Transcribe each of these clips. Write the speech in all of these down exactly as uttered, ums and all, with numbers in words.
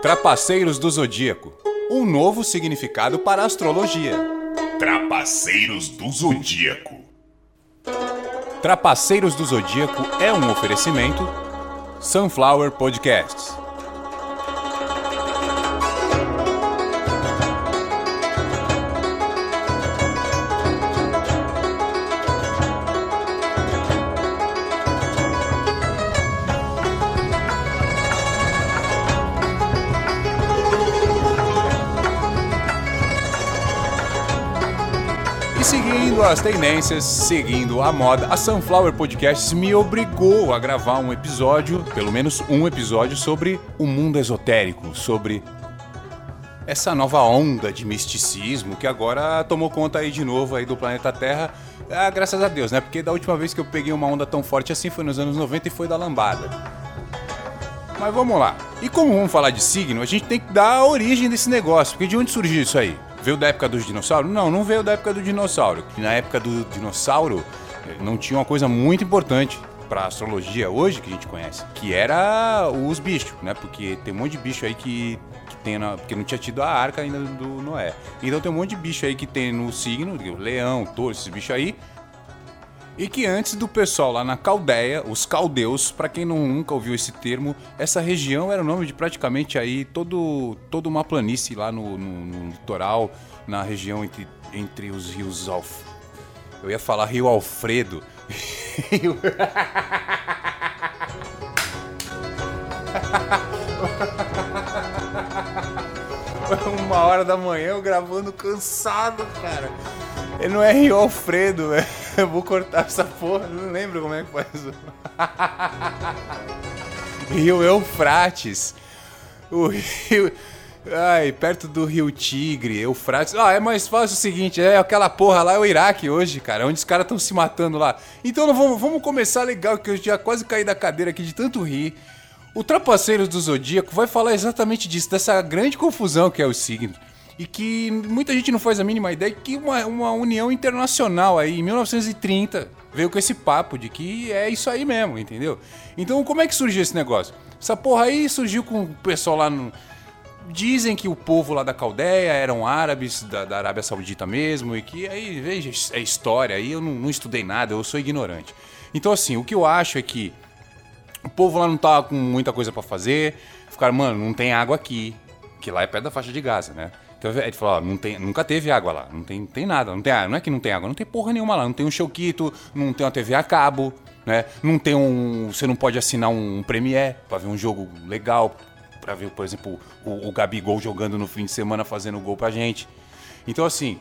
Trapaceiros do Zodíaco, um novo significado para a astrologia. Trapaceiros do Zodíaco. Trapaceiros do Zodíaco é um oferecimento Sunflower Podcasts. Seguindo as tendências, seguindo a moda, a Sunflower Podcasts me obrigou a gravar um episódio, pelo menos um episódio, sobre o mundo esotérico, sobre essa nova onda de misticismo que agora tomou conta aí de novo aí do planeta Terra. Ah, graças a Deus, né? Porque da última vez que eu peguei uma onda tão forte assim foi nos anos noventa e foi da lambada. Mas vamos lá. E como vamos falar de signo, a gente tem que dar a origem desse negócio, porque de onde surgiu isso aí? Veio da época dos dinossauros? Não, não veio da época do dinossauro. Na época do dinossauro não tinha uma coisa muito importante para a astrologia hoje que a gente conhece, que era os bichos, né? Porque tem um monte de bicho aí que, que tem na, porque não tinha tido a arca ainda do Noé. Então tem um monte de bicho aí que tem no signo, leão, touro, esses bichos aí. E que antes do pessoal lá na Caldeia, os caldeus, para quem não, nunca ouviu esse termo, essa região era o nome de praticamente aí todo, toda uma planície lá no, no, no litoral, na região entre, entre os rios Alf... Eu ia falar Rio Alfredo. Rio... Uma hora da manhã eu gravando cansado, cara. Ele não é Rio Alfredo, velho. Eu vou cortar essa porra, não lembro como é que faz. Rio Eufrates. O rio... Ai, perto do Rio Tigre, Eufrates. Ah, é mais fácil o seguinte, é aquela porra lá é o Iraque hoje, cara, onde os caras estão se matando lá. Então não, vamos, vamos começar legal, que eu já quase caí da cadeira aqui de tanto rir. O Trapaceiros do Zodíaco vai falar exatamente disso, dessa grande confusão que é o signo. E que muita gente não faz a mínima ideia que uma, uma união internacional aí, em mil novecentos e trinta, veio com esse papo de que é isso aí mesmo, entendeu? Então como é que surgiu esse negócio? Essa porra aí surgiu com o pessoal lá no... Dizem que o povo lá da Caldeia eram árabes, da, da Arábia Saudita mesmo, e que aí, veja, é história, aí eu não, não estudei nada, eu sou ignorante. Então assim, o que eu acho é que o povo lá não tava com muita coisa pra fazer, ficaram, mano, não tem água aqui, que lá é perto da faixa de Gaza, né? Então ele falou, ó, não tem, nunca teve água lá, não tem, tem nada, não tem água, não é que não tem água, não tem porra nenhuma lá, não tem um showquito, não tem uma T V a cabo, né? Não tem um, você não pode assinar um, um Premiere pra ver um jogo legal, pra ver, por exemplo, o, o Gabigol jogando no fim de semana fazendo gol pra gente. Então assim,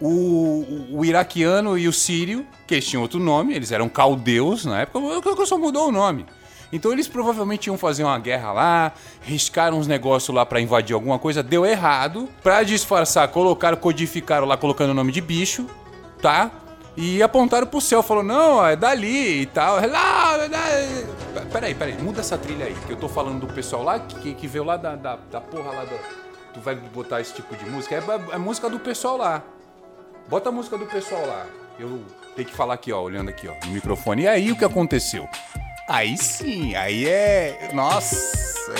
o, o iraquiano e o sírio, que eles tinham outro nome, eles eram caldeus na época, só mudou o nome. Então eles provavelmente iam fazer uma guerra lá, riscaram uns negócios lá pra invadir alguma coisa, deu errado. Pra disfarçar, colocaram, codificaram lá colocando o nome de bicho, tá? E apontaram pro céu, falaram, não, é dali e tal. Peraí, peraí, muda essa trilha aí, que eu tô falando do pessoal lá, que, que veio lá da, da, da porra lá da... Tu vai botar esse tipo de música? É, é música do pessoal lá. Bota a música do pessoal lá. Eu tenho que falar aqui, ó, olhando aqui, ó, no microfone. E aí o que aconteceu? Aí sim, aí é... Nossa,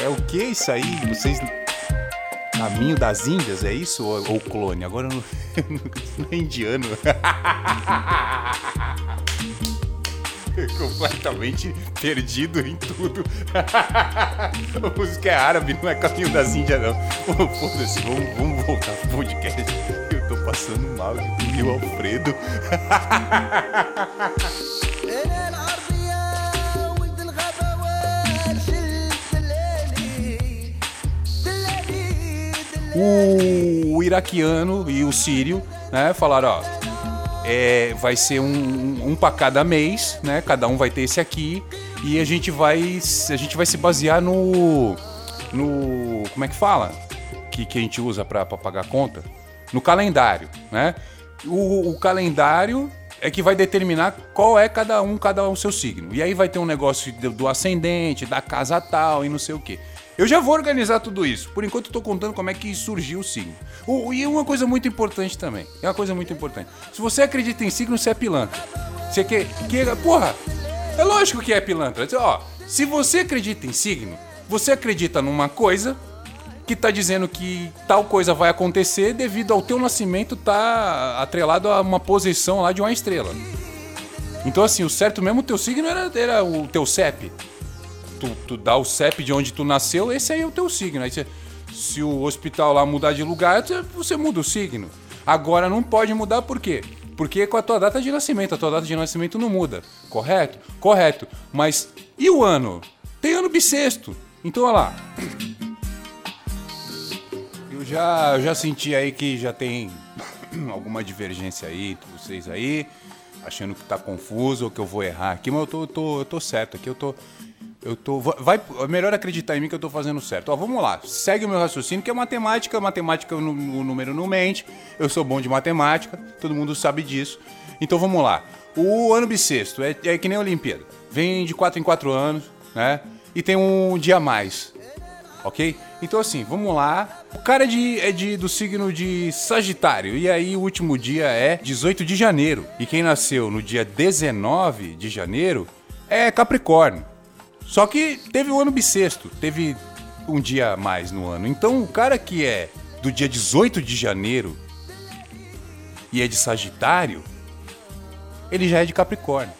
é o que isso aí? Não sei se... Caminho das Índias, é isso? Ou, ou clone? Agora eu não... não é indiano. Completamente perdido em tudo. A música é árabe, não é Caminho das Índias, não. Oh, foda-se, vamos, vamos voltar pro podcast. Eu tô passando mal de Rio Alfredo. O iraquiano e o sírio, né, falaram, ó, é, vai ser um, um, um pra cada mês, né, cada um vai ter esse aqui, e a gente vai, a gente vai se basear no, no, como é que fala, que, que a gente usa pra, pra pagar a conta, no calendário, né, o, o calendário é que vai determinar qual é cada um, cada um seu signo, e aí vai ter um negócio do ascendente, da casa tal e não sei o quê. Eu já vou organizar tudo isso. Por enquanto eu tô contando como é que surgiu o signo. O, e uma coisa muito importante também. É uma coisa muito importante. Se você acredita em signo, você é pilantra. Você quer... Que, porra! É lógico que é pilantra. Ó, se você acredita em signo, você acredita numa coisa que tá dizendo que tal coisa vai acontecer devido ao teu nascimento tá atrelado a uma posição lá de uma estrela. Então assim, o certo mesmo, o teu signo era, era o teu C E P. Tu, tu dá o C E P de onde tu nasceu, esse aí é o teu signo. Aí você, se o hospital lá mudar de lugar, você muda o signo. Agora não pode mudar por quê? Porque com a tua data de nascimento, a tua data de nascimento não muda. Correto? Correto. Mas e o ano? Tem ano bissexto. Então, olha lá. Eu já, eu já senti aí que já tem alguma divergência aí entre vocês aí, achando que tá confuso ou que eu vou errar aqui, mas eu tô, eu tô, eu tô certo aqui, eu tô... Eu tô. Vai, melhor acreditar em mim que eu tô fazendo certo. Ó, vamos lá. Segue o meu raciocínio, que é matemática. Matemática, o número não mente. Eu sou bom de matemática, todo mundo sabe disso. Então vamos lá. O ano bissexto é, é que nem a Olimpíada. Vem de quatro em quatro anos, né? E tem um dia a mais. Ok? Então assim, vamos lá. O cara é, de, é de, do signo de Sagitário. E aí o último dia é dezoito de janeiro. E quem nasceu no dia dezenove de janeiro é Capricórnio. Só que teve o ano bissexto, teve um dia a mais no ano. Então o cara que é do dia dezoito de janeiro e é de Sagitário, ele já é de Capricórnio.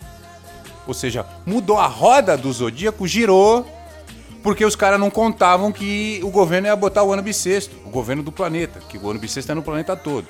Ou seja, mudou a roda do Zodíaco, girou, porque os caras não contavam que o governo ia botar o ano bissexto, o governo do planeta, que o ano bissexto é no planeta todo.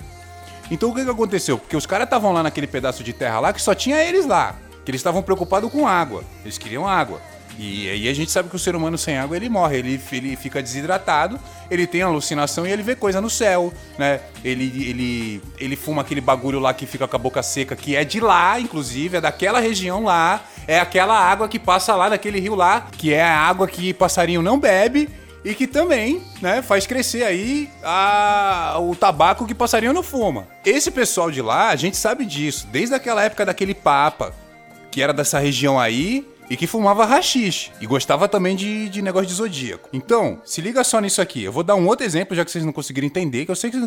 Então o que, que aconteceu? Porque os caras estavam lá naquele pedaço de terra lá que só tinha eles lá, que eles estavam preocupados com água, eles queriam água. E aí a gente sabe que o ser humano sem água ele morre, ele, ele fica desidratado, ele tem alucinação e ele vê coisa no céu, né? Ele, ele, ele fuma aquele bagulho lá que fica com a boca seca, que é de lá, inclusive, é daquela região lá, é aquela água que passa lá daquele rio lá, que é a água que passarinho não bebe e que também, né, faz crescer aí a, o tabaco que passarinho não fuma. Esse pessoal de lá, a gente sabe disso, desde aquela época daquele papa, que era dessa região aí, e que fumava haxixe. E gostava também de, de negócio de zodíaco. Então, se liga só nisso aqui. Eu vou dar um outro exemplo, já que vocês não conseguiram entender. Que eu sei que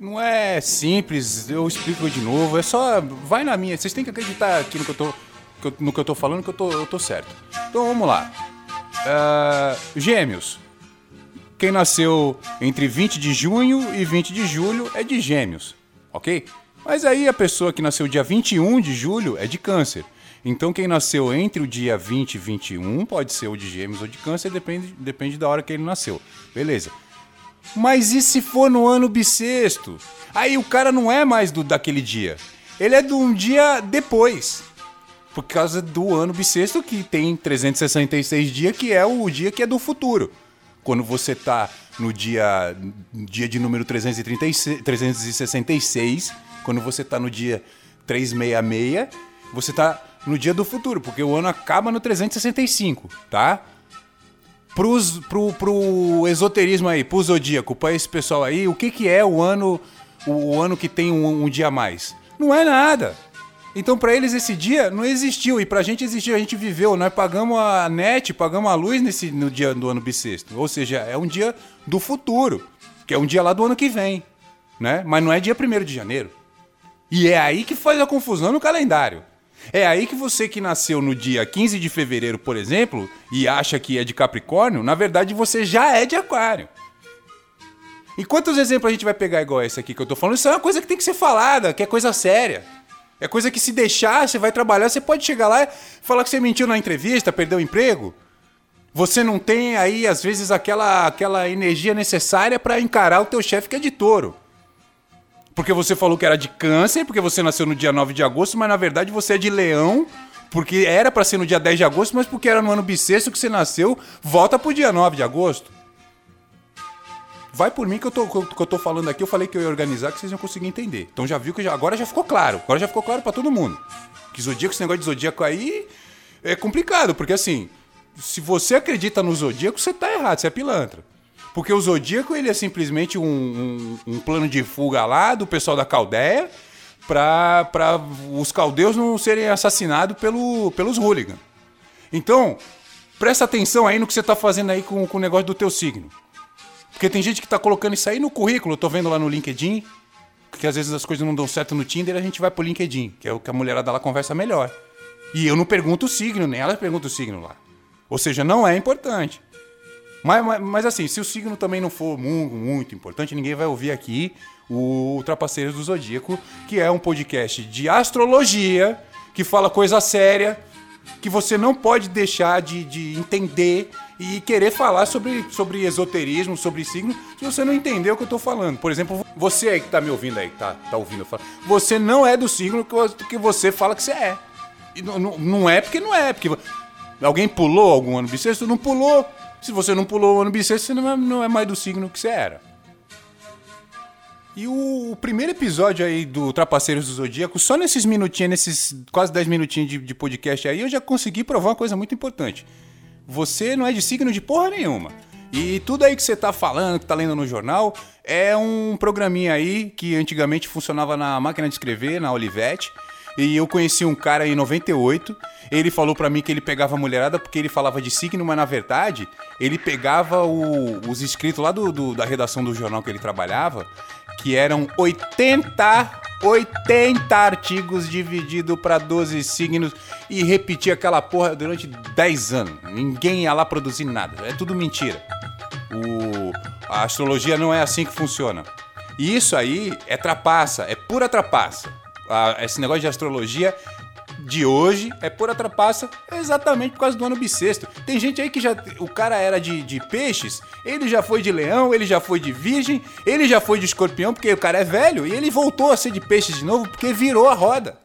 não é simples. Eu explico de novo. É só... Vai na minha. Vocês têm que acreditar aqui no que eu tô, no que eu tô falando, que eu tô, eu tô certo. Então, vamos lá. Uh, gêmeos. Quem nasceu entre vinte de junho e vinte de julho é de gêmeos. Ok? Mas aí a pessoa que nasceu dia vinte e um de julho é de câncer. Então quem nasceu entre o dia vinte e vinte e um pode ser o de gêmeos ou de câncer, depende, depende da hora que ele nasceu. Beleza. Mas e se for no ano bissexto? Aí o cara não é mais do, daquele dia. Ele é de um dia depois. Por causa do ano bissexto que tem trezentos e sessenta e seis dias, que é o dia que é do futuro. Quando você tá no dia, dia de número trezentos e trinta e seis, quando você tá no dia trezentos e sessenta e seis, você tá... no dia do futuro, porque o ano acaba no trezentos e sessenta e cinco, tá? Pros, pro, pro esoterismo aí, pro zodíaco, pra esse pessoal aí, o que que é o ano, o, o ano que tem um, um dia a mais? Não é nada. Então pra eles esse dia não existiu, e pra gente existiu, a gente viveu, nós pagamos a net, pagamos a luz nesse, no dia do ano bissexto. Ou seja, é um dia do futuro, que é um dia lá do ano que vem, né? Mas não é dia primeiro de janeiro. E é aí que faz a confusão no calendário. É aí que você que nasceu no dia quinze de fevereiro, por exemplo, e acha que é de Capricórnio, na verdade você já é de Aquário. E quantos exemplos a gente vai pegar igual esse aqui que eu tô falando? Isso é uma coisa que tem que ser falada, que é coisa séria. É coisa que se deixar, você vai trabalhar, você pode chegar lá e falar que você mentiu na entrevista, perdeu o emprego. Você não tem aí, às vezes, aquela, aquela energia necessária pra encarar o teu chefe que é de touro. Porque você falou que era de câncer, porque você nasceu no dia nove de agosto, mas na verdade você é de leão, porque era pra ser no dia dez de agosto, mas porque era no ano bissexto que você nasceu, volta pro dia nove de agosto. Vai por mim que eu tô, que eu tô falando aqui, eu falei que eu ia organizar, que vocês não conseguiam entender. Então já viu que já, agora já ficou claro, agora já ficou claro pra todo mundo. Que zodíaco, esse negócio de zodíaco aí é complicado, porque assim, se você acredita no zodíaco, você tá errado, você é pilantra. Porque o Zodíaco, ele é simplesmente um, um, um plano de fuga lá do pessoal da Caldeia pra, pra os caldeus não serem assassinados pelo, pelos hooligans. Então, presta atenção aí no que você tá fazendo aí com, com o negócio do teu signo. Porque tem gente que tá colocando isso aí no currículo, eu tô vendo lá no LinkedIn, porque às vezes as coisas não dão certo no Tinder, a gente vai pro LinkedIn, que é o que a mulherada lá conversa melhor. E eu não pergunto o signo, nem ela pergunta o signo lá. Ou seja, não é importante. Mas, mas, mas assim, se o signo também não for muito, muito importante, ninguém vai ouvir aqui o Trapaceiros do Zodíaco, que é um podcast de astrologia, que fala coisa séria, que você não pode deixar de, de entender e querer falar sobre, sobre esoterismo, sobre signo, se você não entendeu o que eu tô falando. Por exemplo, você aí que tá me ouvindo aí, que tá, tá ouvindo eu falar, você não é do signo que você fala que você é. E não, não, não é porque não é, porque... Alguém pulou algum ano bissexto? Não pulou. Se você não pulou o ano bissexto, você não é, não é mais do signo que você era. E o, o primeiro episódio aí do Trapaceiros do Zodíaco, só nesses minutinhos, nesses quase dez minutinhos de, de podcast aí, eu já consegui provar uma coisa muito importante. Você não é de signo de porra nenhuma. E tudo aí que você tá falando, que tá lendo no jornal, é um programinha aí que antigamente funcionava na máquina de escrever, na Olivetti. E eu conheci um cara em noventa e oito, ele falou pra mim que ele pegava mulherada porque ele falava de signo, mas na verdade ele pegava o, os inscritos lá do, do, da redação do jornal que ele trabalhava, que eram oitenta, oitenta artigos dividido pra doze signos e repetia aquela porra durante dez anos. Ninguém ia lá produzir nada, é tudo mentira. O, a astrologia não é assim que funciona. E isso aí é trapaça, é pura trapaça. Esse negócio de astrologia de hoje é pura trapaça exatamente por causa do ano bissexto. Tem gente aí que já... O cara era de, de peixes, ele já foi de leão, ele já foi de virgem, ele já foi de escorpião, porque o cara é velho, e ele voltou a ser de peixes de novo porque virou a roda.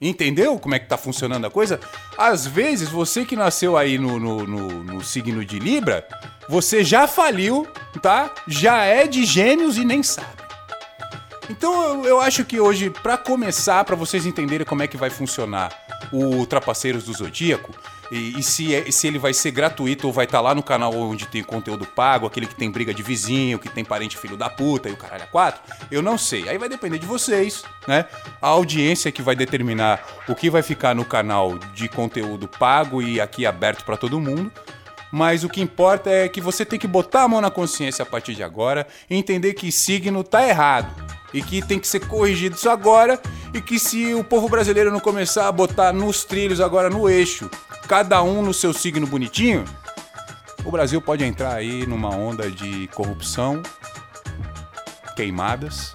Entendeu como é que tá funcionando a coisa? Às vezes, você que nasceu aí no, no, no, no signo de Libra, você já faliu, tá? Já é de Gêmeos e nem sabe. Então eu, eu acho que hoje, para começar, para vocês entenderem como é que vai funcionar o Trapaceiros do Zodíaco, e, e se, é, se ele vai ser gratuito ou vai estar tá lá no canal onde tem conteúdo pago, aquele que tem briga de vizinho, que tem parente filho da puta e o caralho a quatro, eu não sei. Aí vai depender de vocês, né? A audiência que vai determinar o que vai ficar no canal de conteúdo pago e aqui aberto para todo mundo. Mas o que importa é que você tem que botar a mão na consciência a partir de agora e entender que signo tá errado. E que tem que ser corrigido isso agora, e que se o povo brasileiro não começar a botar nos trilhos agora no eixo, cada um no seu signo bonitinho, o Brasil pode entrar aí numa onda de corrupção, queimadas,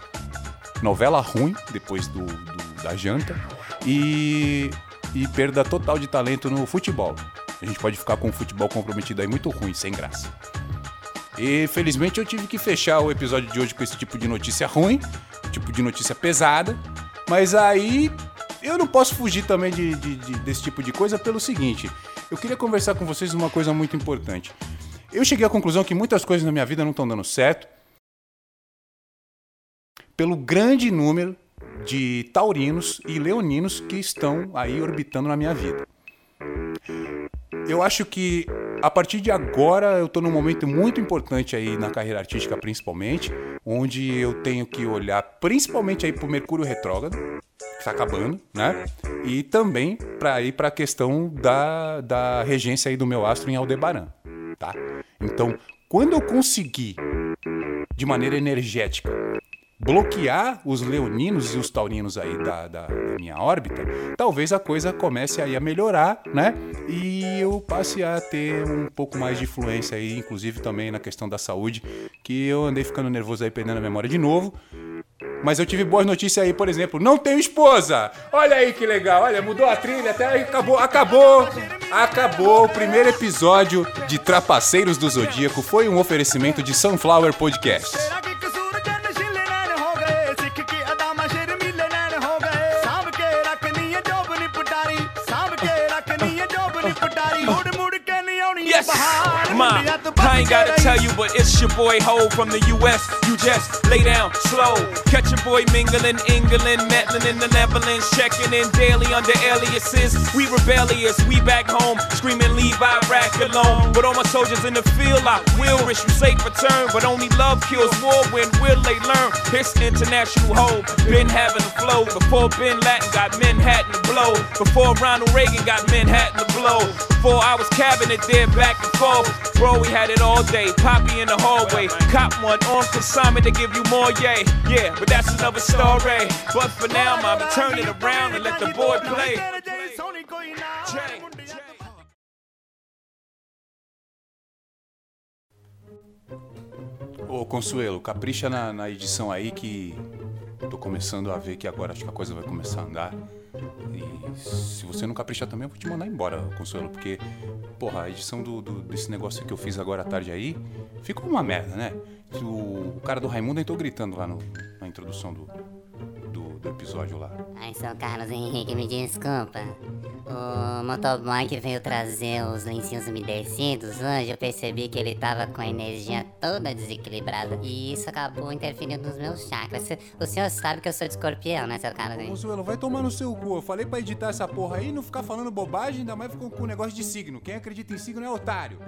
novela ruim depois do, do, da janta e, e perda total de talento no futebol. A gente pode ficar com o futebol comprometido aí muito ruim, sem graça. E felizmente eu tive que fechar o episódio de hoje com esse tipo de notícia ruim, tipo de notícia pesada, mas aí eu não posso fugir também de, de, de, desse tipo de coisa pelo seguinte, eu queria conversar com vocês uma coisa muito importante. Eu cheguei à conclusão que muitas coisas na minha vida não estão dando certo pelo grande número de taurinos e leoninos que estão aí orbitando na minha vida. Eu acho que a partir de agora eu estou num momento muito importante aí na carreira artística principalmente, onde eu tenho que olhar principalmente aí pro Mercúrio Retrógrado, que está acabando, né? E também para ir para a questão da, da regência aí do meu astro em Aldebaran, tá? Então, quando eu conseguir, de maneira energética, bloquear os leoninos e os taurinos aí da, da, da minha órbita, talvez a coisa comece aí a melhorar, né? E eu passe a ter um pouco mais de influência aí, inclusive também na questão da saúde, que eu andei ficando nervoso aí, perdendo a memória de novo. Mas eu tive boas notícias aí, por exemplo, não tenho esposa! Olha aí que legal, olha, mudou a trilha, até aí acabou, acabou! Acabou o primeiro episódio de Trapaceiros do Zodíaco, foi um oferecimento de Sunflower Podcasts. Ma, I ain't gotta tell you, but it's your boy Ho from the U S. You just lay down slow. Catch your boy mingling, England, meddling in the Netherlands, checking in daily under aliases. We rebellious, we back home, screaming leave Iraq alone. But all my soldiers in the field, I will wish you safe return. But only love kills war. When will they learn? This international hoe been having a flow. Before Bin Laden got Manhattan to blow. Before Ronald Reagan got Manhattan to blow. Before I was cabinet there back and forth. Bro, we had it all day, poppy in the hallway. Cop one on consignment to give you more yay. Yeah, but that's another story. But for now, I'ma turn it around and let the boy play. Ô, Consuelo, capricha na, na edição aí que tô começando a ver que agora acho que a coisa vai começar a andar. E se você não caprichar também, eu vou te mandar embora, Consuelo, porque, porra, a edição do, do, desse negócio que eu fiz agora à tarde aí ficou uma merda, né? O, o cara do Raimundo entrou gritando lá no, na introdução do, do, do episódio lá. Ai, seu Carlos Henrique, me desculpa. O motoboy que veio trazer os lencinhos umedecidos hoje, eu percebi que ele tava com a energia toda desequilibrada. E isso acabou interferindo nos meus chakras. O senhor sabe que eu sou de escorpião, né, seu cara? Consuelo, vai tomar no seu cu. Eu falei pra editar essa porra aí e não ficar falando bobagem, ainda mais ficou com um negócio de signo. Quem acredita em signo é otário.